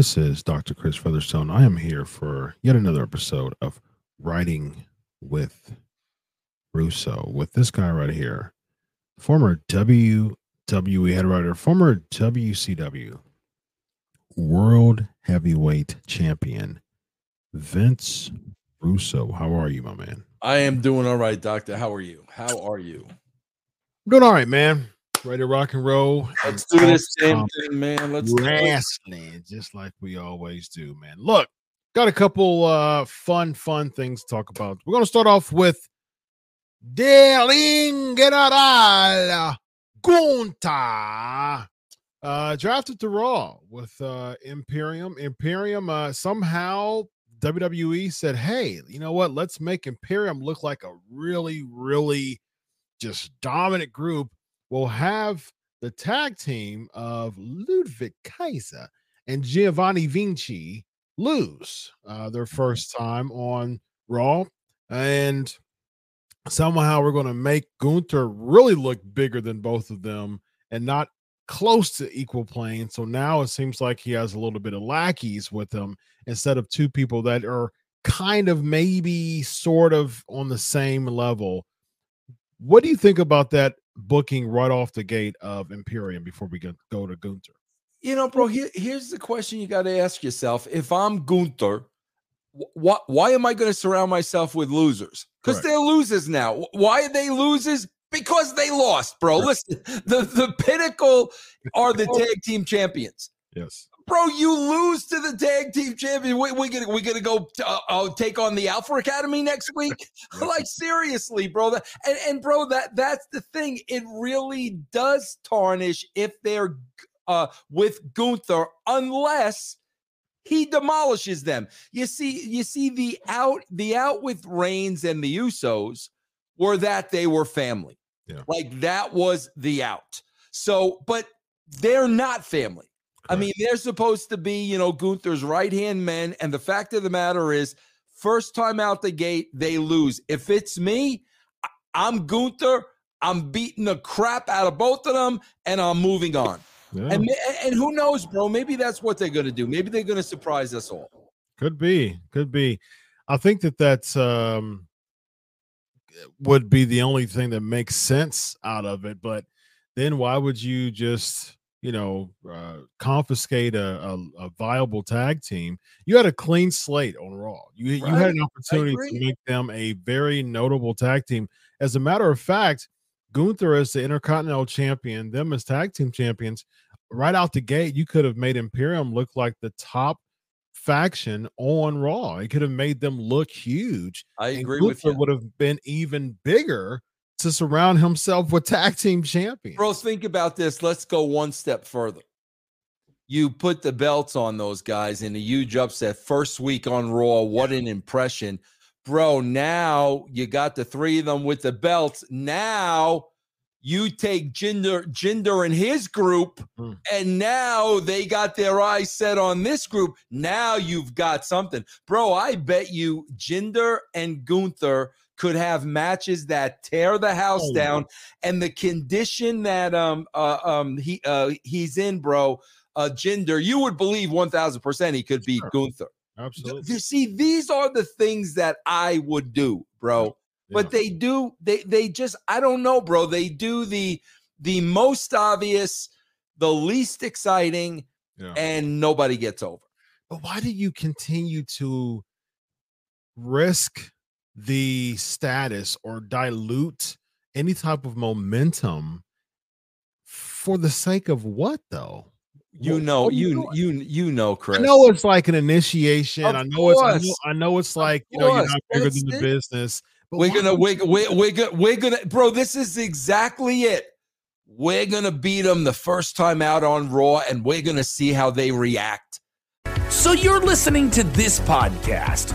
This is Dr. Chris Featherstone. I am here for yet another episode of Writing with Russo, with this guy right here, former WWE head writer, former WCW World Heavyweight Champion, Vince Russo. How are you, my man? I am doing all right, Doctor. How are you? I'm doing all right, man. Ready to rock and roll. Let's do this same thing, man. Let's wrestling, just like we always do, man. Look, got a couple fun things to talk about. We're going to start off with Dalingaral Gunta, drafted to Raw with Imperium. Imperium, somehow WWE said, hey, you know what? Let's make Imperium look like a really, really just dominant group. We'll have the tag team of Ludwig Kaiser and Giovanni Vinci lose their first time on Raw. And somehow we're going to make Gunther really look bigger than both of them and not close to equal playing. So now it seems like he has a little bit of lackeys with him instead of two people that are kind of maybe sort of on the same level. What do you think about that booking right off the gate of Imperium before we go to Gunther? You know, bro, here's the question you got to ask yourself. If I'm Gunther, why am I going to surround myself with losers? Because they're losers now. Why are they losers? Because they lost, bro. Right. Listen, the pinnacle are the tag team champions. Yes. Bro, you lose to the tag team champion. We're gonna go take on the Alpha Academy next week. Like, seriously, bro. And bro, that's the thing. It really does tarnish if they're with Gunther, unless he demolishes them. You see the out with Reigns and the Usos were that they were family. Yeah. Like, that was the out. So, but they're not family. I mean, they're supposed to be, you know, Gunther's right-hand men, and the fact of the matter is, first time out the gate, they lose. If it's me, I'm Gunther, I'm beating the crap out of both of them, and I'm moving on. Yeah. And who knows, bro, maybe that's what they're going to do. Maybe they're going to surprise us all. Could be. I think that's would be the only thing that makes sense out of it, but then why would you just – you know, confiscate a viable tag team? You had a clean slate on Raw. You had an opportunity to make them a very notable tag team. As a matter of fact, Gunther as the Intercontinental Champion, them as tag team champions, right out the gate, you could have made Imperium look like the top faction on Raw. It could have made them look huge. I agree with you. Gunther would have been even bigger to surround himself with tag team champions. Bro, think about this. Let's go one step further. You put the belts on those guys in a huge upset. First week on Raw, what an impression. Bro, now you got the three of them with the belts. Now you take Jinder and his group, and now they got their eyes set on this group. Now you've got something. Bro, I bet you Jinder and Gunther could have matches that tear the house down, and the condition that he's in, bro, Jinder, you would believe 1,000% he could beat Gunther. Absolutely. You see, these are the things that I would do, bro. Yeah. But they do, they just, I don't know, bro. They do the most obvious, the least exciting, and nobody gets over. But why do you continue to risk the status or dilute any type of momentum for the sake of what, though? You know, Chris, I know it's like an initiation. I know it's like, you know, you're not bigger than the business. But we're gonna, bro, this is exactly it. We're gonna beat them the first time out on Raw, and we're gonna see how they react. So you're listening to this podcast.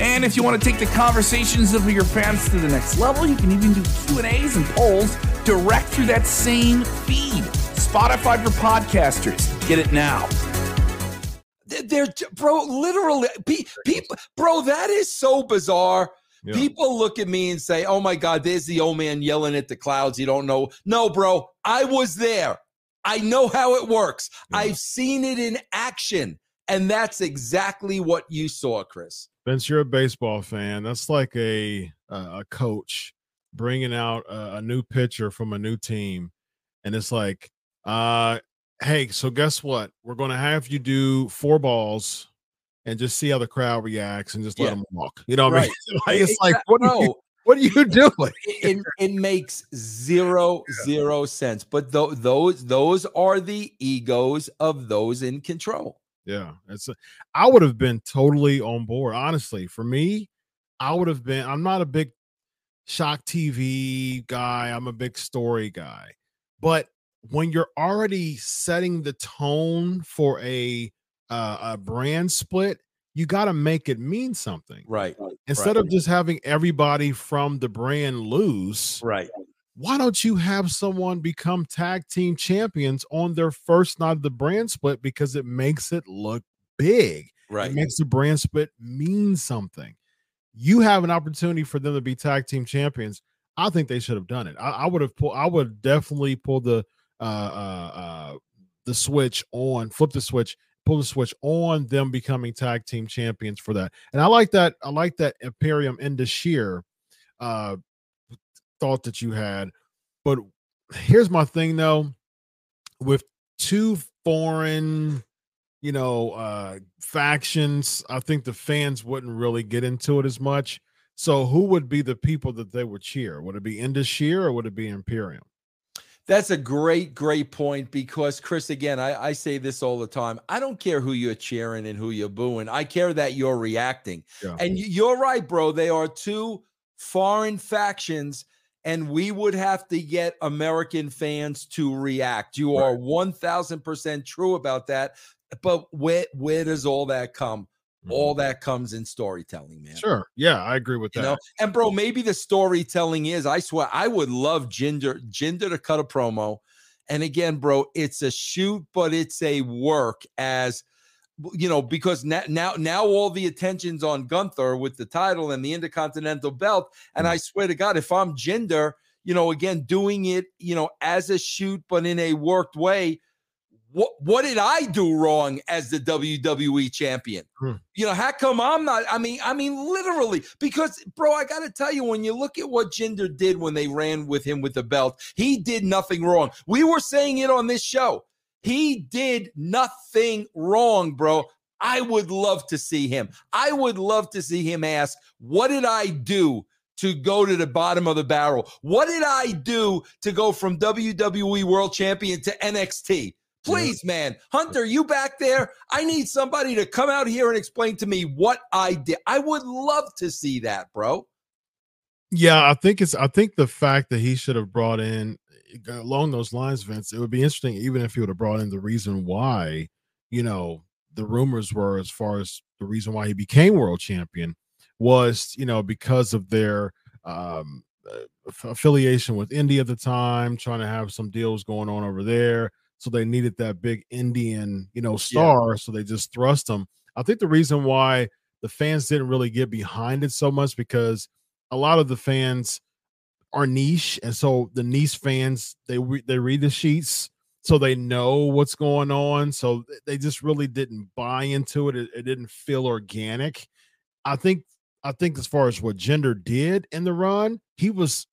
And if you want to take the conversations of your fans to the next level, you can even do Q&As and polls direct through that same feed. Spotify for Podcasters. Get it now. They're, bro, literally, people, bro, that is so bizarre. Yeah. People look at me and say, oh, my God, there's the old man yelling at the clouds. You don't know. No, bro, I was there. I know how it works. Yeah. I've seen it in action. And that's exactly what you saw, Chris. Vince, you're a baseball fan. That's like a coach bringing out a new pitcher from a new team. And it's like, hey, so guess what? We're going to have you do 4 balls and just see how the crowd reacts and just let them walk. You know what I mean? Like, it's like, what are you doing? It makes zero sense. But those are the egos of those in control. Yeah. I would have been totally on board. Honestly, for me, I would have been, I'm not a big shock TV guy. I'm a big story guy. But when you're already setting the tone for a brand split, you got to make it mean something, right? Instead of just having everybody from the brand lose, right? Why don't you have someone become tag team champions on their first night of the brand split? Because it makes it look big, right? It makes the brand split mean something. You have an opportunity for them to be tag team champions. I think they should have done it. I would definitely pull the switch on, flip the switch, pull the switch on them becoming tag team champions for that. And I like that. I like that Imperium and the sheer thought that you had. But here's my thing though, with 2 foreign, factions, I think the fans wouldn't really get into it as much. So who would be the people that they would cheer? Would it be Indashir or would it be Imperium? That's a great, great point because, Chris, again, I say this all the time. I don't care who you're cheering and who you're booing. I care that you're reacting. Yeah. And you're right, bro. They are 2 foreign factions, and we would have to get American fans to react. You are 1,000% true about that. But where does all that come? All that comes in storytelling, man. Sure. Yeah, I agree with that. And bro, maybe the storytelling is, I swear, I would love Jinder to cut a promo. And again, bro, it's a shoot, but it's a work as, because now all the attention's on Gunther with the title and the Intercontinental belt. And I swear to God, if I'm Jinder, again, doing it, as a shoot, but in a worked way, what did I do wrong as the WWE champion? How come I'm not? I mean, literally, because, bro, I got to tell you, when you look at what Jinder did when they ran with him with the belt, he did nothing wrong. We were saying it on this show. He did nothing wrong, bro. I would love to see him. I would love to see him ask, what did I do to go to the bottom of the barrel? What did I do to go from WWE World Champion to NXT? Please, man. Hunter, you back there? I need somebody to come out here and explain to me what I did. I would love to see that, bro. Yeah, I think the fact that he should have brought in along those lines, Vince, it would be interesting even if he would have brought in the reason why, the rumors were as far as the reason why he became world champion was, because of their affiliation with India at the time, trying to have some deals going on over there. So they needed that big Indian, star. Yeah. So they just thrust them. I think the reason why the fans didn't really get behind it so much because a lot of the fans are niche. And so the niche fans, they read the sheets. So they know what's going on. So they just really didn't buy into it. It didn't feel organic. I think as far as what Jinder did in the run, he was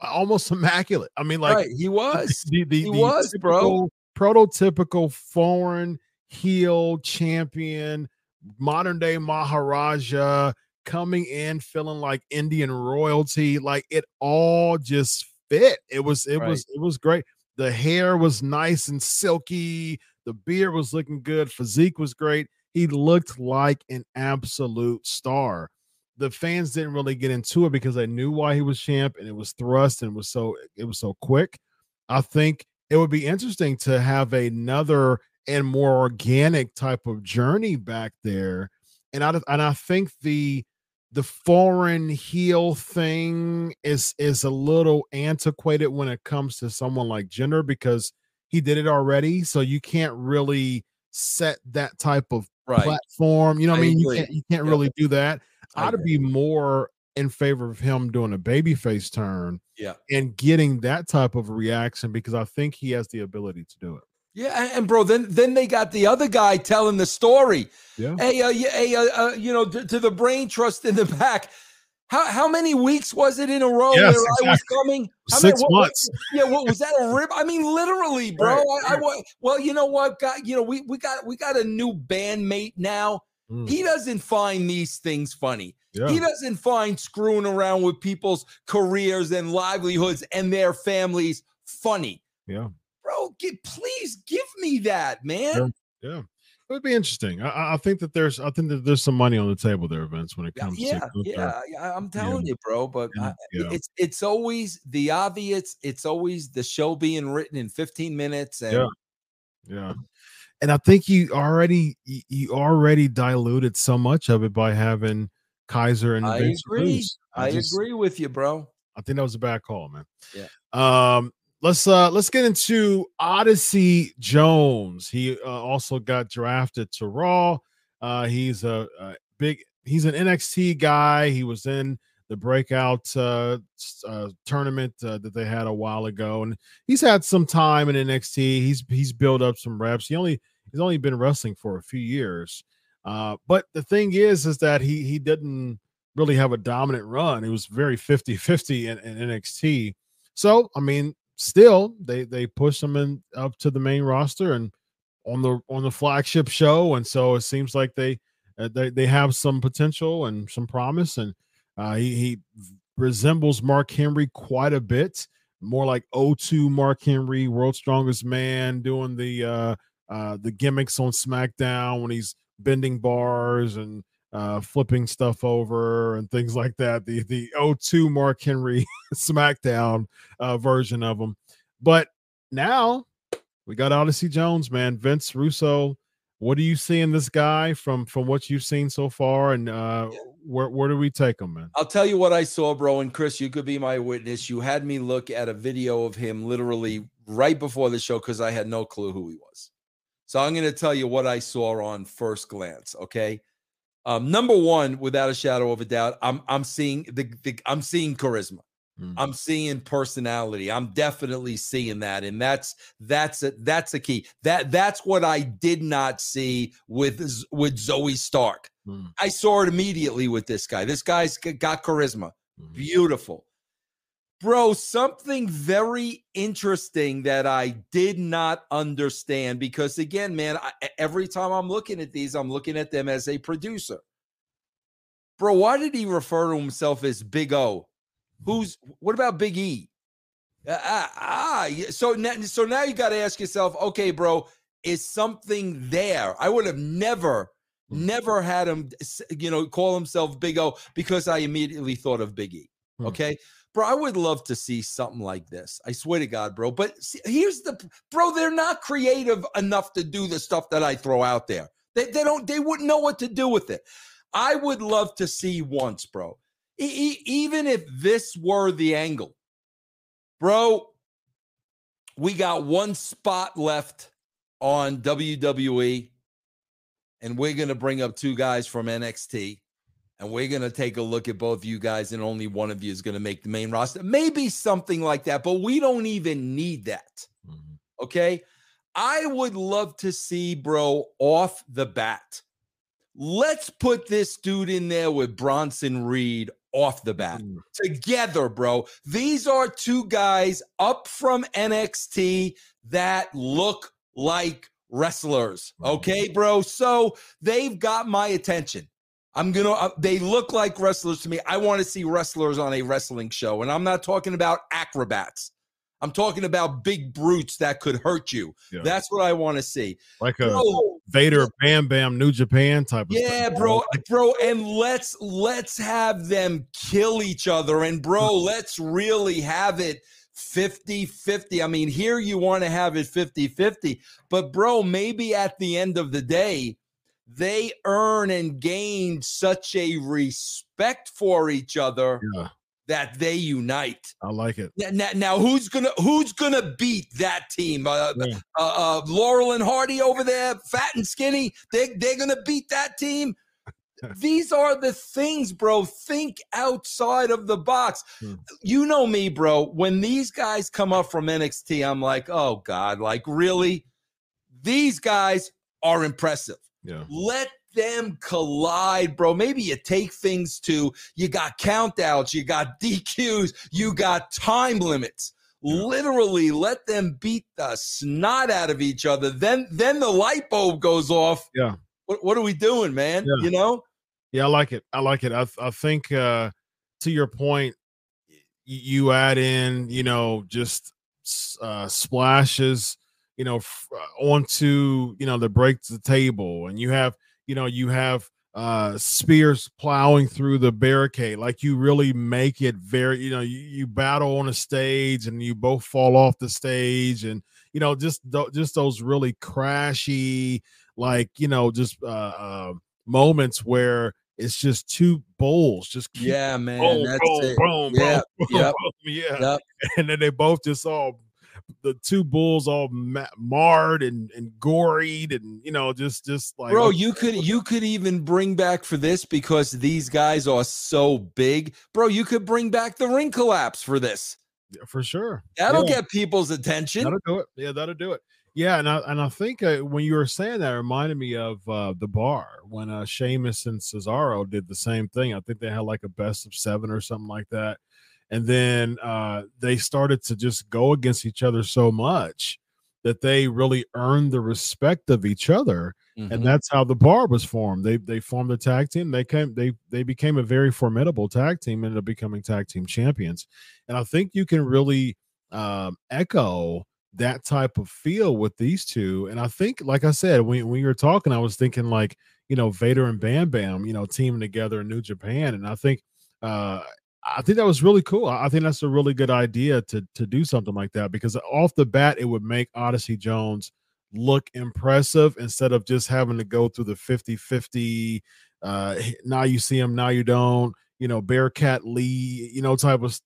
almost immaculate. I mean, like, right, he was. He was, bro. Prototypical foreign heel champion, modern day Maharaja, coming in feeling like Indian royalty. Like, it all just fit. It was great. The hair was nice and silky. The beard was looking good. Physique was great. He looked like an absolute star. The fans didn't really get into it because they knew why he was champ, and it was thrust and it was so quick. I think it would be interesting to have another and more organic type of journey back there And I think the foreign heel thing is a little antiquated when it comes to someone like Jinder, because he did it already. So you can't really set that type of platform. You know what I mean? You can't really do that. I'd be more in favor of him doing a babyface turn and getting that type of reaction, because I think he has the ability to do it. Yeah, and bro, then they got the other guy telling the story. Yeah. Hey, you know, to the brain trust in the back. How many weeks was it in a row I was coming? Six months. What was that, a rib? I mean, literally, bro. Well, you know what, God, you know, we got a new bandmate now. He doesn't find these things funny. Yeah. He doesn't find screwing around with people's careers and livelihoods and their families funny. Yeah. Bro, please give me that, man. Yeah. It would be interesting. I think that there's some money on the table there, Vince, when it comes to Gunther. I'm telling you, bro, but it's always the obvious. It's always the show being written in 15 minutes. And and I think you already diluted so much of it by having Kaiser and Vince. I agree with you, bro. I think that was a bad call, man. Yeah. Let's get into Odyssey Jones. He also got drafted to Raw. He's he's an NXT guy. He was in the breakout tournament that they had a while ago, and he's had some time in NXT. He's built up some reps. He's only been wrestling for a few years, but the thing is that he didn't really have a dominant run. It was very 50-50 in NXT. So I mean, still, they push him up to the main roster and on the flagship show, and so it seems like they have some potential and some promise, and he resembles Mark Henry quite a bit, more like O2 Mark Henry, World's Strongest Man, doing the gimmicks on SmackDown when he's bending bars and flipping stuff over and things like that. The O2 Mark Henry SmackDown version of him. But now we got Odyssey Jones, man. Vince Russo, what do you see in this guy from what you've seen so far? And where do we take him, man? I'll tell you what I saw, bro. And Chris, you could be my witness. You had me look at a video of him literally right before the show, because I had no clue who he was. So I'm going to tell you what I saw on first glance. Okay. Number one, without a shadow of a doubt, I'm seeing charisma. I'm seeing personality. I'm definitely seeing that, and that's a key. That's what I did not see with Zoe Stark. I saw it immediately with this guy. This guy's got charisma. Beautiful. Bro, something very interesting that I did not understand, because, again, man, every time I'm looking at these, I'm looking at them as a producer. Bro, why did he refer to himself as Big O? What about Big E? So now you got to ask yourself, okay, bro, is something there? I would have never had him, you know, call himself Big O, because I immediately thought of Big E. Okay. Bro, I would love to see something like this. I swear to God, bro. But they're not creative enough to do the stuff that I throw out there. They wouldn't know what to do with it. I would love to see once, bro. Even if this were the angle, bro, we got one spot left on WWE, and we're going to bring up two guys from NXT. And we're going to take a look at both you guys, and only one of you is going to make the main roster. Maybe something like that, but we don't even need that. Okay? I would love to see, bro, off the bat, let's put this dude in there with Bronson Reed off the bat. Together, bro. These are two guys up from NXT that look like wrestlers. Okay, bro? So they've got my attention. They look like wrestlers to me. I want to see wrestlers on a wrestling show. And I'm not talking about acrobats. I'm talking about big brutes that could hurt you. Yeah. That's what I want to see. Like a Vader, Bam Bam, New Japan type of stuff. Yeah, bro. And let's have them kill each other. And, bro, let's really have it 50-50. I mean, here you want to have it 50-50. But, bro, maybe at the end of the day, they earn and gain such a respect for each other that they unite. I like it. Now who's gonna beat that team? Laurel and Hardy over there, fat and skinny. They're gonna beat that team. These are the things, bro. Think outside of the box. You know me, bro. When these guys come up from NXT, I'm like, oh, God, like, really? These guys are impressive. Yeah. Let them collide, bro. Maybe you take things to, you got countouts, you got DQs, you got time limits. Literally let them beat the snot out of each other. Then the light bulb goes off. Yeah. What are we doing, man? Yeah. You know? Yeah, I like it. I like it. I think to your point, you add in, you know, just splashes, you know, onto, you know, the break to the table, and you have spears plowing through the barricade. Like, you really make it very, you know, you battle on a stage and you both fall off the stage, and, you know, just those really crashy, like, you know, just moments where it's just two bulls just keep, yeah, man, boom, that's boom, it. Boom, yeah, boom, yep. Boom, yeah. Yep. And then they both just all, the two bulls all marred and goried, and, you know, just like, bro, you could even bring back, for this, because these guys are so big, bro, you could bring back the ring collapse for this. Yeah, for sure. That'll get people's attention. That'll do it. Yeah, that'll do it. Yeah, and I think when you were saying that, it reminded me of the bar, when Sheamus and Cesaro did the same thing. I think they had like a best of 7 or something like that. And then they started to just go against each other so much that they really earned the respect of each other. Mm-hmm. And that's how the bar was formed. They formed a tag team. They became a very formidable tag team and ended up becoming tag team champions. And I think you can really echo that type of feel with these two. And I think, like I said, when you were talking, I was thinking, like, you know, Vader and Bam Bam, you know, teaming together in New Japan. And I think that was really cool. I think that's a really good idea to do something like that, because off the bat, it would make Odyssey Jones look impressive, instead of just having to go through the 50-50, now you see him, now you don't, you know, Bearcat Lee, you know, type of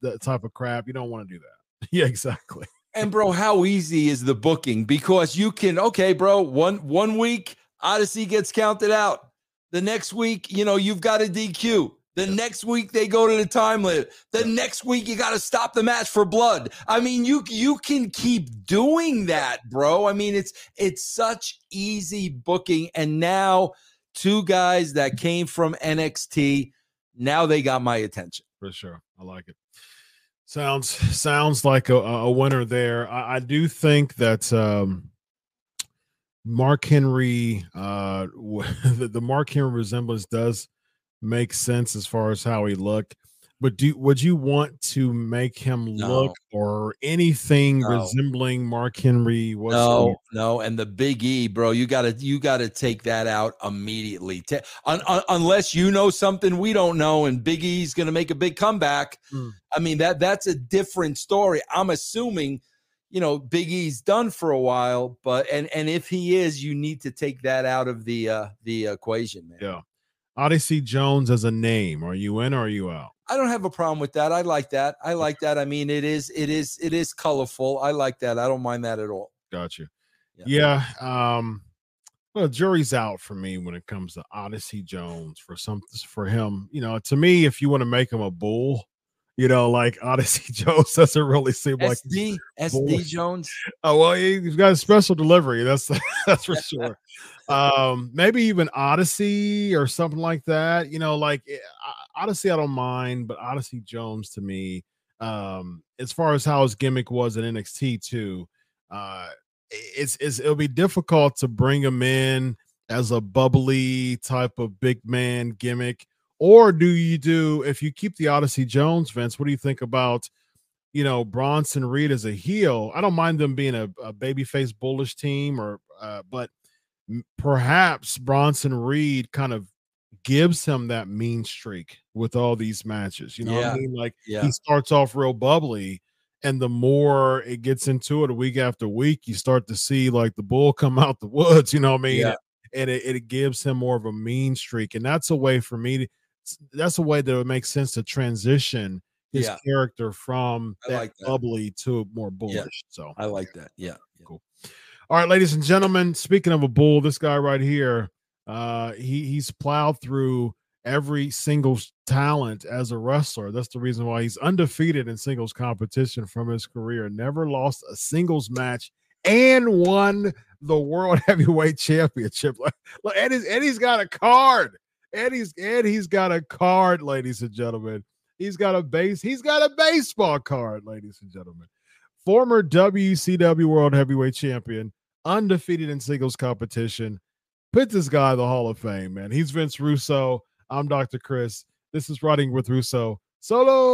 crap. You don't want to do that. Yeah, exactly. And, bro, how easy is the booking? Because you can, okay, bro, one week, Odyssey gets counted out. The next week, you know, you've got a DQ. The next week, they go to the time limit. The next week, you got to stop the match for blood. I mean, you can keep doing that, bro. I mean, it's such easy booking. And now, two guys that came from NXT, now they got my attention. For sure. I like it. Sounds like a winner there. I do think that Mark Henry, the Mark Henry resemblance does make sense as far as how he looked. But would you want to make him look or anything resembling Mark Henry? No. And the Big E, bro, you gotta take that out immediately. Unless you know something we don't know, and Big E's gonna make a big comeback. I mean, that's a different story. I'm assuming, you know, Big E's done for a while, but and if he is, you need to take that out of the equation, man. Yeah. Odyssey Jones as a name. Are you in or are you out? I don't have a problem with that. I like that. I like that. I mean, it is colorful. I like that. I don't mind that at all. Got you. Yeah. Well, jury's out for me when it comes to Odyssey Jones for him. You know, to me, if you want to make him a bull, you know, like Odyssey Jones doesn't really seem like SD Jones. Oh, well, he's got a special delivery. That's for sure. Maybe even Odyssey or something like that, you know, like Odyssey I don't mind, but Odyssey Jones to me, as far as how his gimmick was in NXT too, it'll be difficult to bring him in as a bubbly type of big man gimmick. Or if you keep the Odyssey Jones, Vince, what do you think about, you know, Bronson Reed as a heel? I don't mind them being a babyface bullish team, or but perhaps Bronson Reed kind of gives him that mean streak with all these matches. You know what I mean? Like, he starts off real bubbly, and the more it gets into it week after week, you start to see, like, the bull come out the woods. You know what I mean? Yeah. and it gives him more of a mean streak. And that's a way for me to, that's a way that it would make sense to transition his character from that bubbly to more bullish. Yeah. So I like that. Yeah. Cool. All right, ladies and gentlemen, speaking of a bull, this guy right here, he's plowed through every singles talent as a wrestler. That's the reason why he's undefeated in singles competition from his career, never lost a singles match, and won the World Heavyweight Championship. Look, Eddie's got a card. Eddie's got a card, ladies and gentlemen. He's got a baseball card, ladies and gentlemen. Former WCW World Heavyweight Champion, undefeated in singles competition. Put this guy in the Hall of Fame, man. He's Vince Russo. I'm Dr. Chris. This is Writing with Russo. Solo.